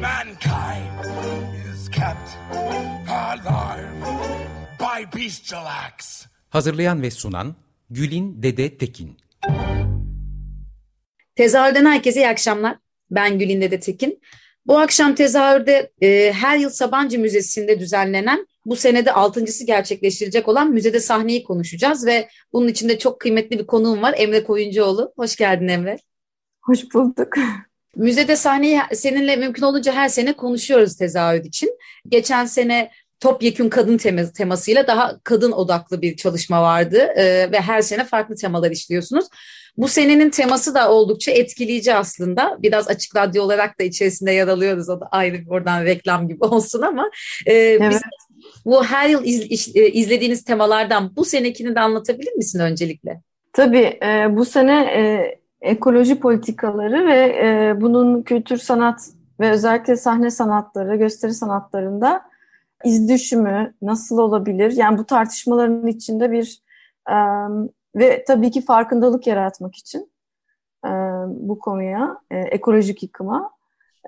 Mankind is kept alive by bestial acts. Hazırlayan ve sunan Gülün Dede Tekin. Tezahürden herkese iyi akşamlar. Ben Gülün Dede Tekin. Bu akşam tezahürde her yıl Sabancı Müzesi'nde düzenlenen, bu senede 6.'sı gerçekleştirilecek olan Müzede Sahne'yi konuşacağız ve bunun içinde çok kıymetli bir konuğum var, Emre Koyuncuoğlu. Hoş geldin Emre. Hoş bulduk. Müzede Sahne'yi seninle mümkün olunca her sene konuşuyoruz tezahür için. Geçen sene topyekün kadın temasıyla daha kadın odaklı bir çalışma vardı ve her sene farklı temalar işliyorsunuz. Bu senenin teması da oldukça etkileyici aslında. Biraz Açık Radyo olarak da içerisinde yer alıyoruz. O da ayrı, oradan reklam gibi olsun ama evet. Biz bu her yıl izlediğiniz temalardan bu senekini de anlatabilir misin öncelikle? Tabii bu sene ekoloji politikaları ve bunun kültür sanat ve özellikle sahne sanatları, gösteri sanatlarında iz düşümü nasıl olabilir? Yani bu tartışmaların içinde bir ve tabii ki farkındalık yaratmak için bu konuya, ekolojik yıkıma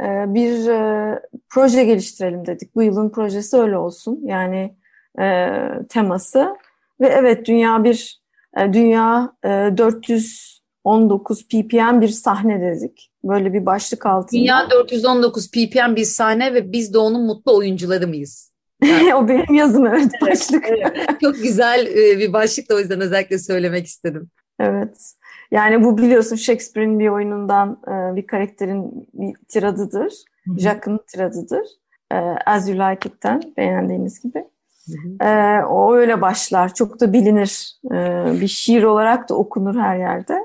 bir proje geliştirelim dedik. Bu yılın projesi öyle olsun. Yani teması ve evet, Dünya 419 PPM bir sahne dedik. Böyle bir başlık altında. Dünya 419 PPM bir sahne ve biz de onun mutlu oyuncuları mıyız? Yani. O benim yazım, evet, başlık. Evet. Çok güzel bir başlık da, o yüzden özellikle söylemek istedim. Evet. Yani bu biliyorsun Shakespeare'in bir oyunundan bir karakterin bir tiradıdır. Jack'ın tiradıdır. As You Like It'ten, beğendiğiniz gibi. O öyle başlar. Çok da bilinir. Bir şiir olarak da okunur her yerde.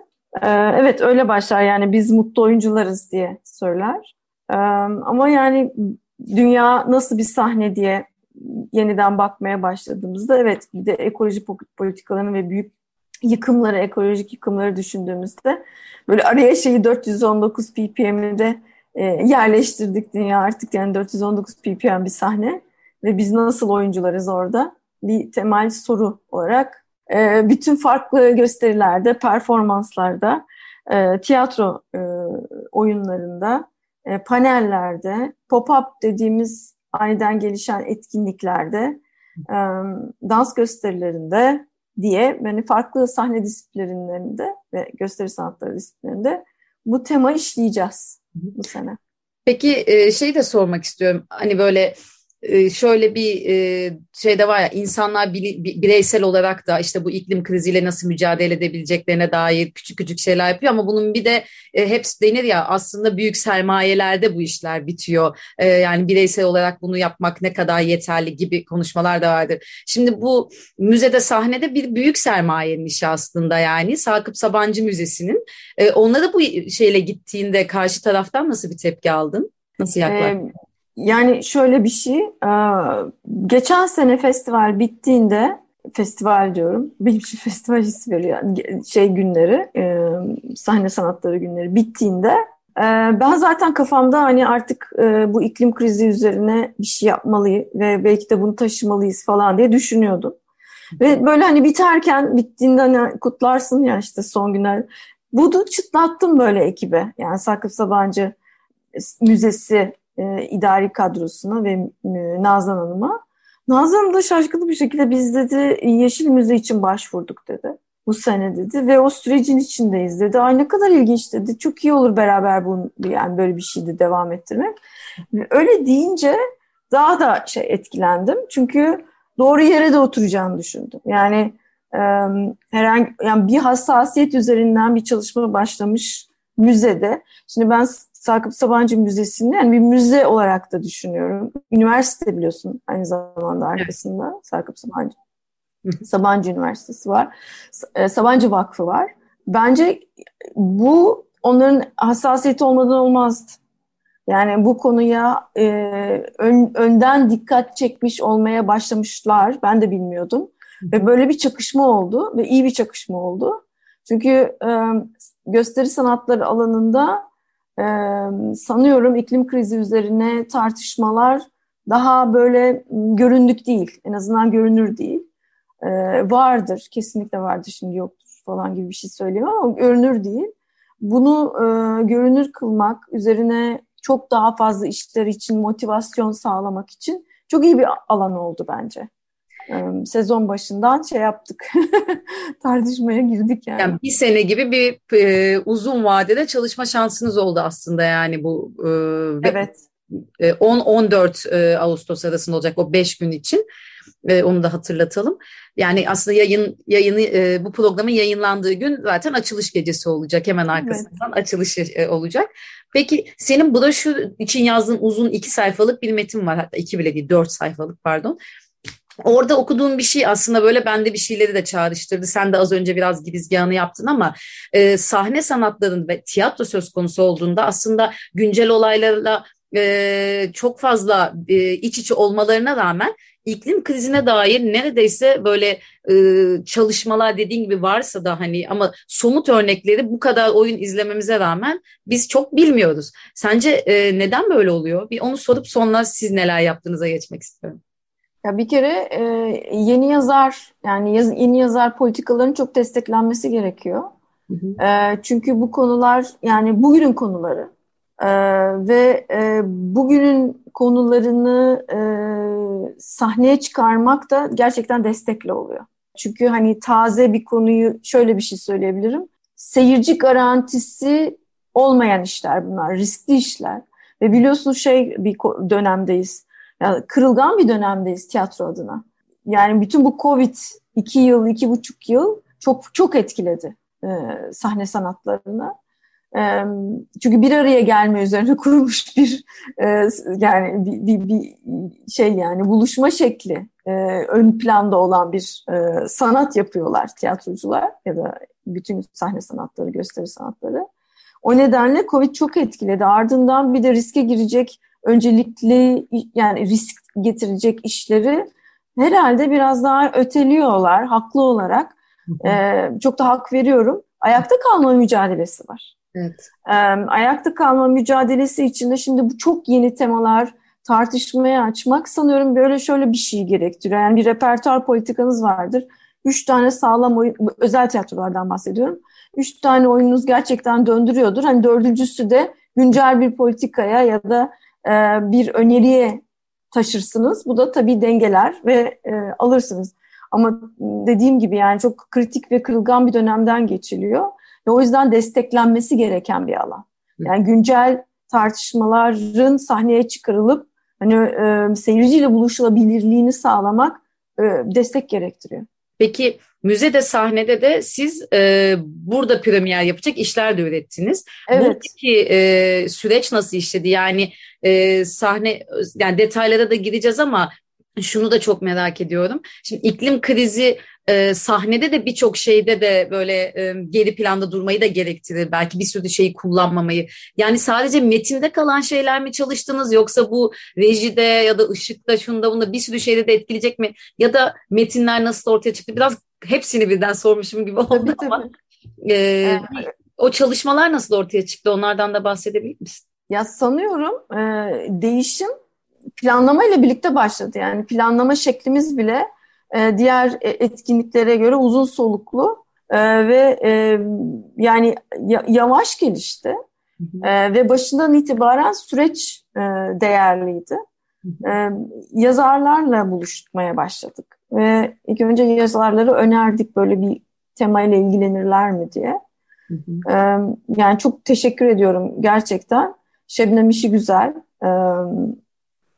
Evet, öyle başlar. Yani biz mutlu oyuncularız diye söyler. Ama yani dünya nasıl bir sahne diye yeniden bakmaya başladığımızda, evet, bir de ekoloji politikalarını ve büyük yıkımları, ekolojik yıkımları düşündüğümüzde böyle araya 419 ppm'i de yerleştirdik. Dünya artık yani 419 ppm bir sahne ve biz nasıl oyuncularız orada bir temel soru olarak bütün farklı gösterilerde, performanslarda, tiyatro oyunlarında, panellerde, pop-up dediğimiz aniden gelişen etkinliklerde, dans gösterilerinde diye, yani farklı sahne disiplinlerinde ve gösteri sanatları disiplinlerinde bu tema işleyeceğiz bu sene. Peki şeyi de sormak istiyorum. Hani böyle şöyle bir şey de var ya, insanlar bireysel olarak da işte bu iklim kriziyle nasıl mücadele edebileceklerine dair küçük küçük şeyler yapıyor ama bunun bir de hepsi denir ya, aslında büyük sermayelerde bu işler bitiyor. Yani bireysel olarak bunu yapmak ne kadar yeterli gibi konuşmalar da vardır. Şimdi bu müzede sahnede bir büyük sermayenin işi aslında, yani Sakıp Sabancı Müzesi'nin. Onlara bu şeyle gittiğinde karşı taraftan nasıl bir tepki aldın? Nasıl yaklaştın? Yani şöyle bir şey, geçen sene festival bittiğinde, festival diyorum, benim için festival hissi veriyor, yani şey günleri, sahne sanatları günleri bittiğinde, ben zaten kafamda hani artık bu iklim krizi üzerine bir şey yapmalıyız ve belki de bunu taşımalıyız falan diye düşünüyordum. Ve böyle hani biterken, bittiğinde hani kutlarsın ya işte son günler, bunu çıtlattım böyle ekibe, yani Sakıp Sabancı Müzesi idari kadrosuna ve Nazan Hanım'a. Nazan Hanım da şaşkın bir şekilde biz dedi Yeşil Müze için başvurduk dedi. Bu sene dedi ve o sürecin içindeyiz dedi. Ay ne kadar ilginç dedi. Çok iyi olur beraber bunu, yani böyle bir şeydi devam ettirmek. Öyle deyince daha da etkilendim. Çünkü doğru yere de oturacağını düşündüm. Yani herhangi bir hassasiyet üzerinden bir çalışma başlamış müzede. Şimdi ben Sakıp Sabancı Müzesi'ni yani bir müze olarak da düşünüyorum. Üniversite biliyorsun aynı zamanda arkasında, evet. Sakıp Sabancı. Sabancı Üniversitesi var. Sabancı Vakfı var. Bence bu onların hassasiyeti olmadan olmazdı. Yani bu konuya önden dikkat çekmiş olmaya başlamışlar. Ben de bilmiyordum. Ve böyle bir çakışma oldu ve iyi bir çakışma oldu. Çünkü gösteri sanatları alanında sanıyorum iklim krizi üzerine tartışmalar daha böyle göründük değil. En azından görünür değil. Vardır, kesinlikle vardır, şimdi yoktur falan gibi bir şey söyleyeyim ama görünür değil. Bunu görünür kılmak, üzerine çok daha fazla işler için motivasyon sağlamak için çok iyi bir alan oldu bence. Sezon başından şey yaptık, tartışmaya girdik yani. Yani bir sene gibi bir uzun vadede çalışma şansınız oldu aslında yani bu. Evet. 10-14 Ağustos arasında olacak o 5 gün için. Onu da hatırlatalım. Yani aslında yayını bu programın yayınlandığı gün zaten açılış gecesi olacak. Hemen arkasından evet, açılış olacak. Peki senin broşür için yazdığın uzun 2 sayfalık bir metin var. Hatta 2 bile değil, 4 sayfalık pardon. Orada okuduğun bir şey aslında böyle bende bir şeyleri de çağrıştırdı. Sen de az önce biraz girizgahını yaptın ama sahne sanatlarının ve tiyatro söz konusu olduğunda aslında güncel olaylarla çok fazla iç içe olmalarına rağmen iklim krizine dair neredeyse böyle çalışmalar dediğin gibi varsa da hani ama somut örnekleri bu kadar oyun izlememize rağmen biz çok bilmiyoruz. Sence neden böyle oluyor? Bir onu sorup sonra siz neler yaptığınıza geçmek istiyorum. Ya bir kere yeni yazar politikalarının çok desteklenmesi gerekiyor. Hı hı. Çünkü bu konular yani bugünün konuları. Ve bugünün konularını sahneye çıkarmak da gerçekten destekli oluyor. Çünkü hani taze bir konuyu şöyle bir şey söyleyebilirim. Seyirci garantisi olmayan işler bunlar, riskli işler. Ve biliyorsunuz bir dönemdeyiz. Yani kırılgan bir dönemdeyiz tiyatro adına. Yani bütün bu Covid 2 yıl, 2,5 yıl çok çok etkiledi sahne sanatlarını. Çünkü bir araya gelme üzerine kurulmuş bir yani bir şey yani buluşma şekli ön planda olan bir sanat yapıyorlar tiyatrocular ya da bütün sahne sanatları, gösteri sanatları. O nedenle Covid çok etkiledi. Ardından bir de riske girecek öncelikli yani risk getirecek işleri herhalde biraz daha öteliyorlar haklı olarak. Çok da hak veriyorum. Ayakta kalma mücadelesi var. Evet. Ayakta kalma mücadelesi içinde şimdi bu çok yeni temalar tartışmaya açmak sanıyorum böyle şöyle bir şey gerektiriyor. Yani bir repertuar politikanız vardır. 3 tane sağlam oyun, özel tiyatrolardan bahsediyorum. 3 tane oyununuz gerçekten döndürüyordur. Hani 4.'sü de güncel bir politikaya ya da bir öneriye taşırsınız. Bu da tabii dengeler ve alırsınız. Ama dediğim gibi yani çok kritik ve kırılgan bir dönemden geçiliyor. Ve o yüzden desteklenmesi gereken bir alan. Yani güncel tartışmaların sahneye çıkarılıp hani seyirciyle buluşulabilirliğini sağlamak destek gerektiriyor. Peki müzede sahnede de siz burada premier yapacak işler de ürettiniz. Evet. Buradaki süreç nasıl işledi? Yani sahne yani detaylara da gireceğiz ama şunu da çok merak ediyorum. Şimdi iklim krizi sahnede de birçok şeyde de böyle geri planda durmayı da gerektirir. Belki bir sürü şeyi kullanmamayı. Yani sadece metinde kalan şeyler mi çalıştınız yoksa bu rejide ya da ışıkta şunda bunda bir sürü şeyde de etkileyecek mi? Ya da metinler nasıl ortaya çıktı? Biraz hepsini birden sormuşum gibi oldu tabii, ama o çalışmalar nasıl ortaya çıktı? Onlardan da bahsedebilir misin? Ya sanıyorum değişim planlamayla birlikte başladı. Yani planlama şeklimiz bile diğer etkinliklere göre uzun soluklu ve yani yavaş gelişti. Hı hı. Ve başından itibaren süreç değerliydi. Hı hı. Yazarlarla buluşmaya başladık. Ve ilk önce yazarlara önerdik böyle bir temayla ilgilenirler mi diye. Hı hı. Yani çok teşekkür ediyorum gerçekten. Şebnem İşigüzel,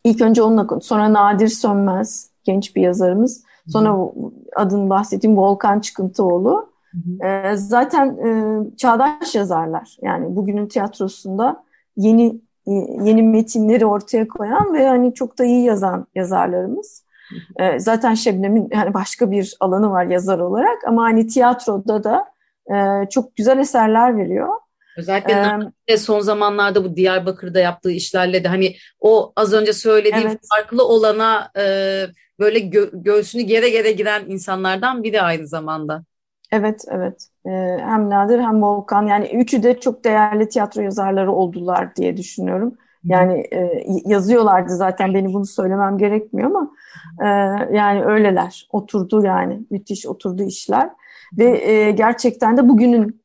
İlk önce onunla sonra Nadir Sönmez, genç bir yazarımız. Sonra adını bahsettiğim Volkan Çıkıntıoğlu. Hı hı. Zaten çağdaş yazarlar. Yani bugünün tiyatrosunda yeni metinleri ortaya koyan ve hani çok da iyi yazan yazarlarımız. Hı hı. Zaten Şebnem'in yani başka bir alanı var yazar olarak ama hani tiyatroda da çok güzel eserler veriyor. Özellikle son zamanlarda bu Diyarbakır'da yaptığı işlerle de hani o az önce söylediğim farklı olana böyle göğsünü gere gere giren insanlardan biri aynı zamanda. Evet. Hem Nadir hem Volkan, yani üçü de çok değerli tiyatro yazarları oldular diye düşünüyorum. Yani yazıyorlardı zaten, benim bunu söylemem gerekmiyor ama yani öyleler. Oturdu yani, müthiş oturdu işler. Ve gerçekten de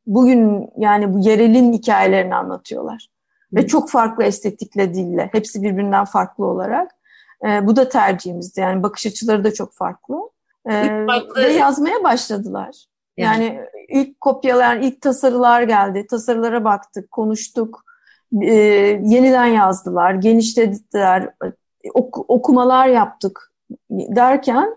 bugünün yani bu yerelin hikayelerini anlatıyorlar. Ve çok farklı estetikle, dille. Hepsi birbirinden farklı olarak. Bu da tercihimizdi. Yani bakış açıları da çok farklı. Ve yazmaya başladılar. Yani ilk kopyalar, ilk tasarılar geldi. Tasarılara baktık, konuştuk. Yeniden yazdılar, genişlediler, okumalar yaptık derken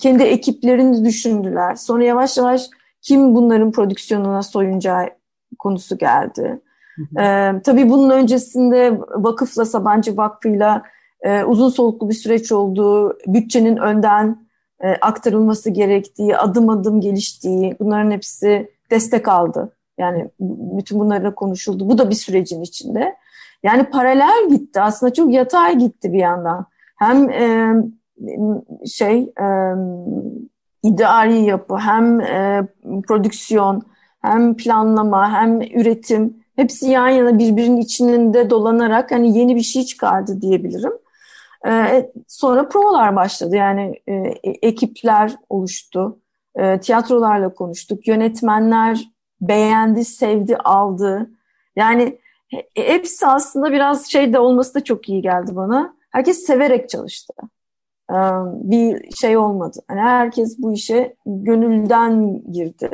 kendi ekiplerini düşündüler. Sonra yavaş yavaş kim bunların prodüksiyonuna soyunacağı konusu geldi. Tabii bunun öncesinde vakıfla, Sabancı Vakfı'yla uzun soluklu bir süreç oldu. Bütçenin önden aktarılması gerektiği, adım adım geliştiği, bunların hepsi destek aldı. Yani bütün bunlarla konuşuldu. Bu da bir sürecin içinde. Yani paralel gitti. Aslında çok yatay gitti bir yandan. Hem idari yapı, hem prodüksiyon, hem planlama, hem üretim. Hepsi yan yana birbirinin içinde dolanarak hani yeni bir şey çıkardı diyebilirim. Sonra provalar başladı. Yani ekipler oluştu. Tiyatrolarla konuştuk. Yönetmenler beğendi, sevdi, aldı. Yani hepsi aslında biraz şey de olması da çok iyi geldi bana. Herkes severek çalıştı. Bir şey olmadı. Yani herkes bu işe gönülden girdi.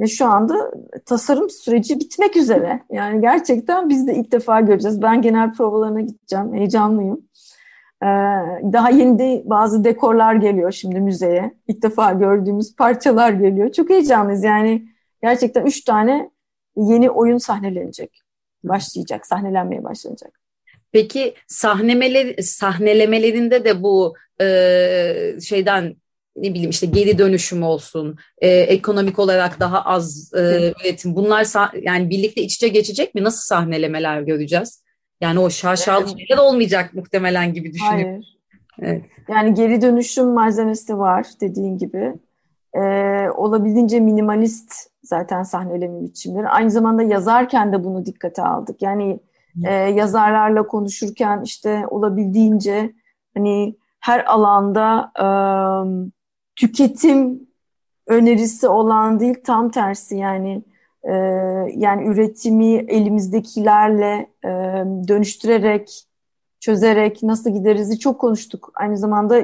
Ve şu anda tasarım süreci bitmek üzere. Yani gerçekten biz de ilk defa göreceğiz. Ben genel provalarına gideceğim. Heyecanlıyım. Daha yeni de bazı dekorlar geliyor şimdi müzeye. İlk defa gördüğümüz parçalar geliyor. Çok heyecanlıyız yani. Gerçekten 3 tane yeni oyun sahnelenecek, sahnelenmeye başlanacak. Peki sahnelemelerinde de bu şeyden, ne bileyim işte geri dönüşüm olsun, ekonomik olarak daha az üretim, bunlar yani birlikte iç içe geçecek mi? Nasıl sahnelemeler göreceğiz? Yani o şaşalı şeyler olmayacak muhtemelen gibi düşünüyorum. Hayır. Evet. Yani geri dönüşüm malzemesi var dediğin gibi. Olabildiğince minimalist zaten sahneleme biçimleri. Aynı zamanda yazarken de bunu dikkate aldık. Yani yazarlarla konuşurken işte olabildiğince hani her alanda tüketim önerisi olan değil, tam tersi yani üretimi elimizdekilerle dönüştürerek, çözerek nasıl gideriz'i çok konuştuk. Aynı zamanda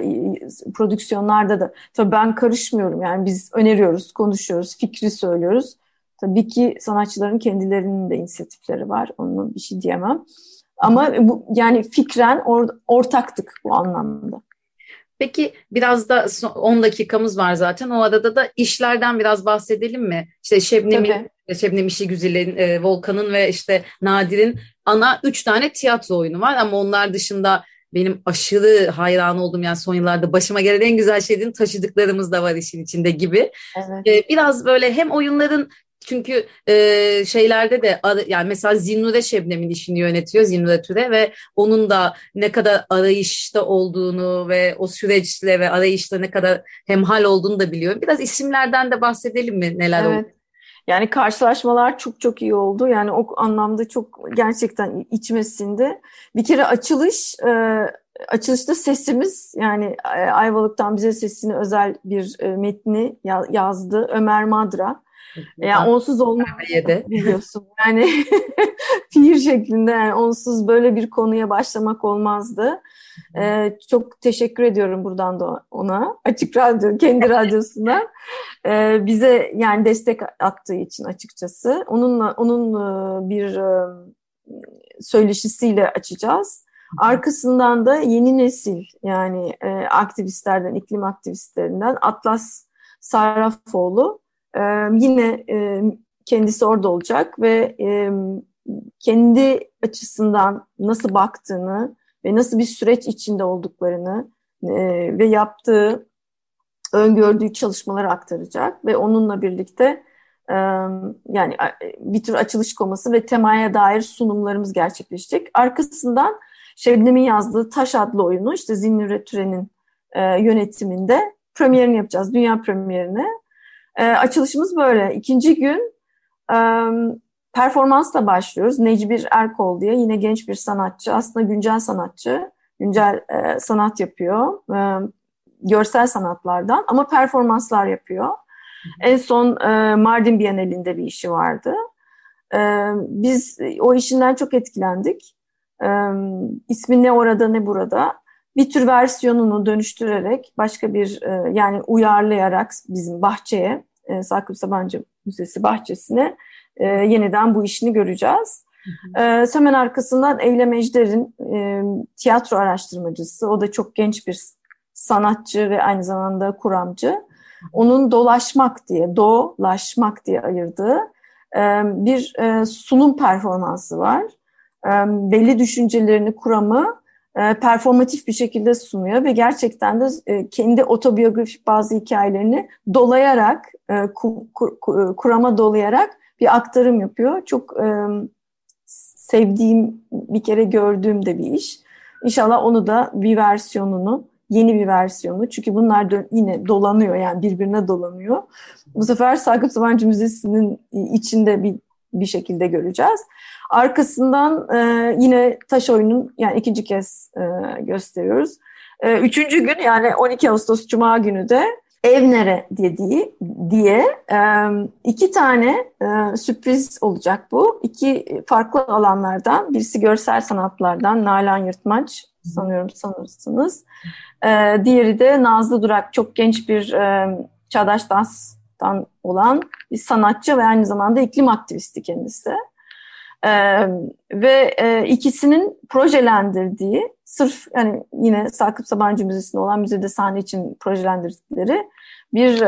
prodüksiyonlarda da. Tabii ben karışmıyorum. Yani biz öneriyoruz, konuşuyoruz, fikri söylüyoruz. Tabii ki sanatçıların kendilerinin de inisiyatifleri var. Onun bir şey diyemem. Ama bu, yani fikren ortaktık bu anlamda. Peki biraz da 10 dakikamız var zaten. O arada da işlerden biraz bahsedelim mi? İşte Şebnem İşigüzel'in, Volkan'ın ve işte Nadir'in ana 3 tane tiyatro oyunu var. Ama onlar dışında benim aşırı hayran olduğum, yani son yıllarda başıma gelen en güzel şeylerin taşıdıklarımız da var işin içinde gibi. Evet. Biraz böyle hem oyunların, çünkü şeylerde de yani mesela Zinnure Şebnem'in işini yönetiyor, Zinnure Türe, ve onun da ne kadar arayışta olduğunu ve o süreçle ve arayışla ne kadar hemhal olduğunu da biliyorum. Biraz isimlerden de bahsedelim mi, neler oldu? Yani karşılaşmalar çok iyi oldu. Yani o anlamda çok gerçekten içmesinde. Bir kere açılışta sesimiz, yani Ayvalık'tan bize sesini özel bir metni yazdı Ömer Madra. Yani onsuz olmaz biliyorsun. Yani fiir şeklinde, yani onsuz böyle bir konuya başlamak olmazdı. Çok teşekkür ediyorum buradan da ona. Açık Radyo, kendi radyosuna bize yani destek attığı için açıkçası. Onun bir söyleşisiyle açacağız. Arkasından da yeni nesil, yani aktivistlerden, iklim aktivistlerinden Atlas Sarrafoğlu. Yine kendisi orada olacak ve kendi açısından nasıl baktığını ve nasıl bir süreç içinde olduklarını ve yaptığı, öngördüğü çalışmaları aktaracak ve onunla birlikte yani bir tür açılış koması ve temaya dair sunumlarımız gerçekleşecek. Arkasından Şebnem'in yazdığı Taş adlı oyunu işte Zinnüre Türen'in yönetiminde premierini yapacağız. Dünya premierini. Açılışımız böyle. İkinci gün performansla başlıyoruz. Necib Erkol diye yine genç bir sanatçı. Aslında güncel sanatçı. Güncel sanat yapıyor. Görsel sanatlardan ama performanslar yapıyor. En son Mardin Bienalinde bir işi vardı. Biz o işinden çok etkilendik. İsmi ne orada ne burada. Bir tür versiyonunu dönüştürerek başka bir yani uyarlayarak bizim bahçeye, Sakıp Sabancı Müzesi bahçesine yeniden bu işini göreceğiz. Hemen arkasından Eyle Mecder'in tiyatro araştırmacısı. O da çok genç bir sanatçı ve aynı zamanda kuramcı. Onun dolaşmak diye ayırdığı bir sunum performansı var. Belli düşüncelerini kuramı performatif bir şekilde sunuyor ve gerçekten de kendi otobiyografik bazı hikayelerini dolayarak, kurama dolayarak bir aktarım yapıyor. Çok sevdiğim, bir kere gördüğüm de bir iş. İnşallah onu da bir versiyonunu, yeni bir versiyonu. Çünkü bunlar yine dolanıyor, yani birbirine dolanıyor. Bu sefer Sakıp Sabancı Müzesi'nin içinde bir şekilde göreceğiz. Arkasından yine taş oyunun yani ikinci kez gösteriyoruz. Üçüncü gün yani 12 Ağustos Cuma günü de Evnere diye iki tane sürpriz olacak bu. İki farklı alanlardan, birisi görsel sanatlardan Nalan Yırtmaç sanırsınız. Diğeri de Nazlı Durak, çok genç bir çağdaş danstan olan bir sanatçı ve aynı zamanda iklim aktivisti kendisi. Ve ikisinin projelendirdiği, sırf yani yine Sakıp Sabancı Müzesi'nde olan Müzede Sahne için projelendirdikleri bir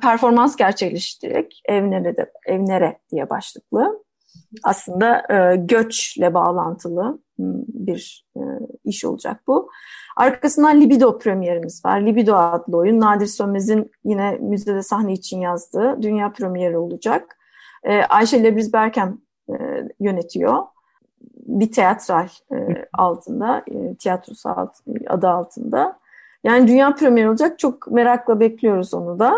performans gerçekleştirecek. Evnere diye başlıklı. Aslında göçle bağlantılı bir iş olacak bu. Arkasından Libido premierimiz var. Libido adlı oyun. Nadir Sönmez'in yine Müzede Sahne için yazdığı dünya premieri olacak. Ayşe Lebriz Berken yönetiyor. Bir tiyatral altında, tiyatrosu adı altında. Yani dünya premieri olacak. Çok merakla bekliyoruz onu da.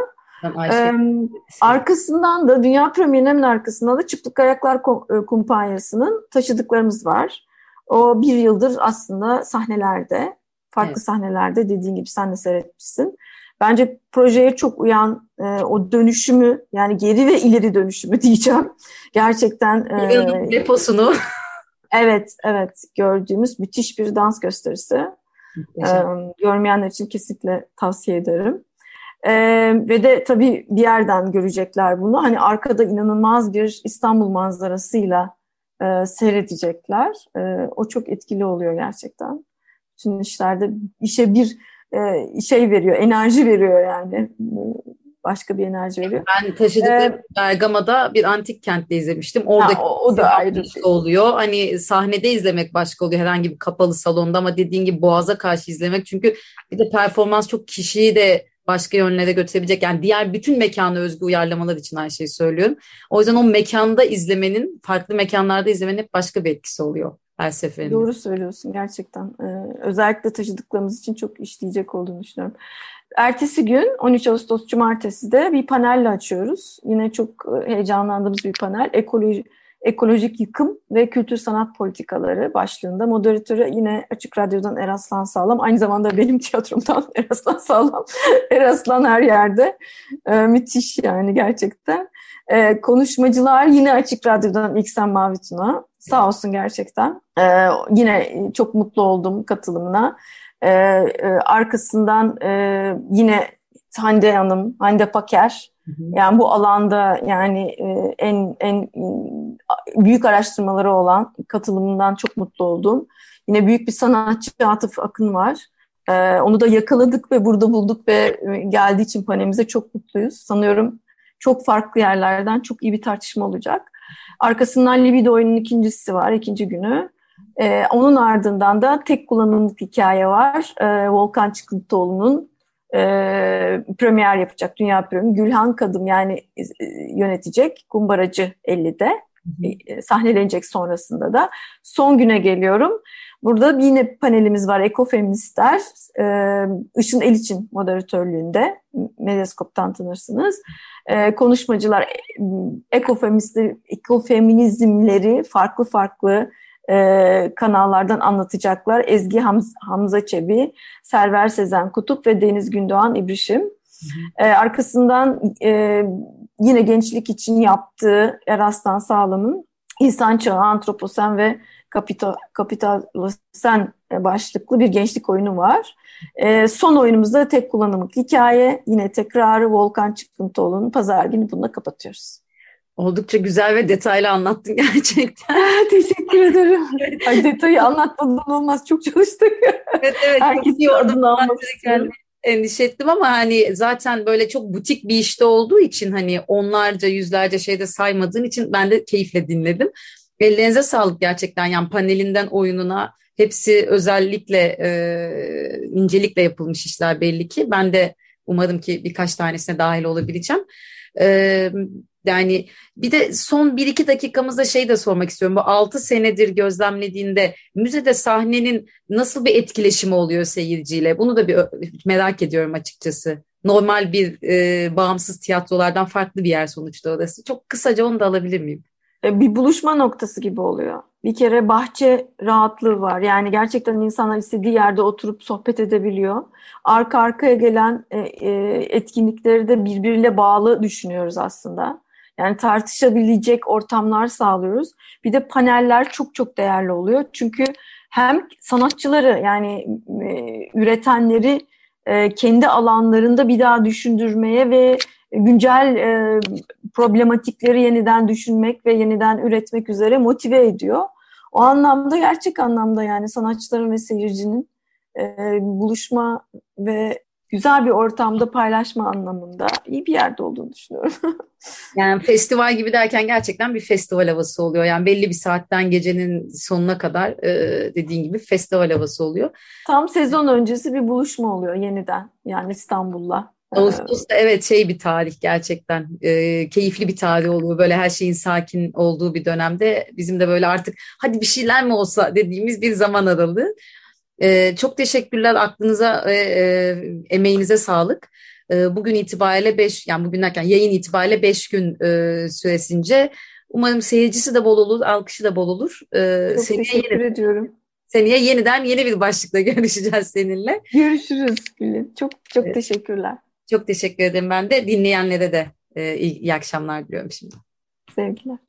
Arkasından da dünya premierinin arkasından da Çıplak Ayaklar kumpanyasının taşıdıklarımız var. O bir yıldır aslında sahnelerde, farklı sahnelerde, dediğin gibi sen de seyretmişsin. Bence projeye çok uyan o dönüşümü, yani geri ve ileri dönüşümü diyeceğim. Gerçekten deposunu. Evet, gördüğümüz müthiş bir dans gösterisi. Görmeyenler için kesinlikle tavsiye ederim. Ve de tabii bir yerden görecekler bunu. Hani arkada inanılmaz bir İstanbul manzarasıyla seyredecekler. O çok etkili oluyor gerçekten. Bütün işlerde işe bir şey veriyor, enerji veriyor yani. Başka bir enerji veriyor. Ben taşıdıklarım Bergama'da bir antik kentte izlemiştim. Oradaki o da ayrı bir şey oluyor. Hani sahnede izlemek başka oluyor, herhangi bir kapalı salonda, ama dediğin gibi boğaza karşı izlemek. Çünkü bir de performans çok kişiyi de başka yönlere götürebilecek. Yani diğer bütün mekana özgü uyarlamalar için her şeyi söylüyorum. O yüzden o mekanda izlemenin, farklı mekanlarda izlemenin hep başka bir etkisi oluyor her seferinde. Doğru söylüyorsun gerçekten. Özellikle taşıdıklarımız için çok işleyecek olduğunu düşünüyorum. Ertesi gün 13 Ağustos Cumartesi de bir panelle açıyoruz. Yine çok heyecanlandığımız bir panel. Ekolojik yıkım ve kültür sanat politikaları başlığında. Moderatörü yine Açık Radyo'dan Eraslan Sağlam. Aynı zamanda benim tiyatromdan Eraslan Sağlam. Eraslan her yerde. Müthiş yani gerçekten. Konuşmacılar yine Açık Radyo'dan İlksen Mavi Tuna. Sağ olsun gerçekten. Yine çok mutlu oldum katılımına. Arkasından yine Hande Hanım, Hande Paker. Yani bu alanda yani en büyük araştırmaları olan, katılımından çok mutlu oldum. Yine büyük bir sanatçı Atıf Akın var. Onu da yakaladık ve burada bulduk ve geldiği için panelimize çok mutluyuz. Sanıyorum çok farklı yerlerden çok iyi bir tartışma olacak. Arkasından Libido oyunun ikincisi var, ikinci günü. Onun ardından da tek kullanımlık hikaye var. Volkan Çıkıntıoğlu'nun premier yapacak, dünya premieri. Gülhan Kadım yani yönetecek Kumbaracı 50'de. Sahnelenecek sonrasında da. Son güne geliyorum. Burada yine panelimiz var. Ekofeministler. Işın Elçin moderatörlüğünde. Medeskop'tan tanırsınız. Konuşmacılar ekofeminizmleri farklı farklı kanallardan anlatacaklar. Ezgi Hamza Çebi, Server Sezen Kutup ve Deniz Gündoğan İbrişim. Arkasından yine gençlik için yaptığı Eraslan Sağlam'ın İnsan Çağı, Antroposen ve Kapitalosen başlıklı bir gençlik oyunu var. Son oyunumuzda tek kullanımlık hikaye, yine tekrarı Volkan Çıkıntıoğlu'nun pazar günü, bununla kapatıyoruz. Oldukça güzel ve detaylı anlattın gerçekten. Teşekkür ederim. Ay, detayı anlatmadan olmaz, çok çalıştık. Evet, herkes yordamını almak istedim. Endişe ettim ama hani zaten böyle çok butik bir işte olduğu için hani onlarca yüzlerce şeyde saymadığın için ben de keyifle dinledim. Ellerinize sağlık gerçekten, yani panelinden oyununa hepsi özellikle incelikle yapılmış işler belli ki. Ben de umarım ki birkaç tanesine dahil olabileceğim. Yani bir de son 1-2 dakikamızda şey de sormak istiyorum. Bu 6 senedir gözlemlediğinde müzede sahnenin nasıl bir etkileşimi oluyor seyirciyle? Bunu da bir merak ediyorum açıkçası. Normal bir bağımsız tiyatrolardan farklı bir yer sonuçta orası. Çok kısaca onu da alabilir miyim? Bir buluşma noktası gibi oluyor. Bir kere bahçe rahatlığı var. Yani gerçekten insanlar istediği yerde oturup sohbet edebiliyor. Arka arkaya gelen etkinlikleri de birbiriyle bağlı düşünüyoruz aslında. Yani tartışabilecek ortamlar sağlıyoruz. Bir de paneller çok çok değerli oluyor. Çünkü hem sanatçıları yani üretenleri kendi alanlarında bir daha düşündürmeye ve güncel problematikleri yeniden düşünmek ve yeniden üretmek üzere motive ediyor. O anlamda, gerçek anlamda yani sanatçıların ve seyircinin buluşma ve güzel bir ortamda paylaşma anlamında iyi bir yerde olduğunu düşünüyorum. Yani festival gibi derken gerçekten bir festival havası oluyor. Yani belli bir saatten gecenin sonuna kadar dediğin gibi festival havası oluyor. Tam sezon öncesi bir buluşma oluyor yeniden, yani İstanbul'la. Ağustos'ta evet şey bir tarih gerçekten keyifli bir tarih oluyor. Böyle her şeyin sakin olduğu bir dönemde bizim de böyle artık hadi bir şeyler mi olsa dediğimiz bir zaman aralığı. Çok teşekkürler, aklınıza emeğinize sağlık. Bugün itibariyle 5 yani bugün derken yayın itibariyle 5 gün süresince umarım seyircisi de bol olur, alkışı da bol olur. Çok teşekkür ediyorum. Seneye yeniden yeni bir başlıkla görüşeceğiz seninle. Görüşürüz Gülün. Çok teşekkürler. Çok teşekkür ederim ben de. Dinleyenlere de iyi akşamlar diliyorum şimdi. Sevgiler.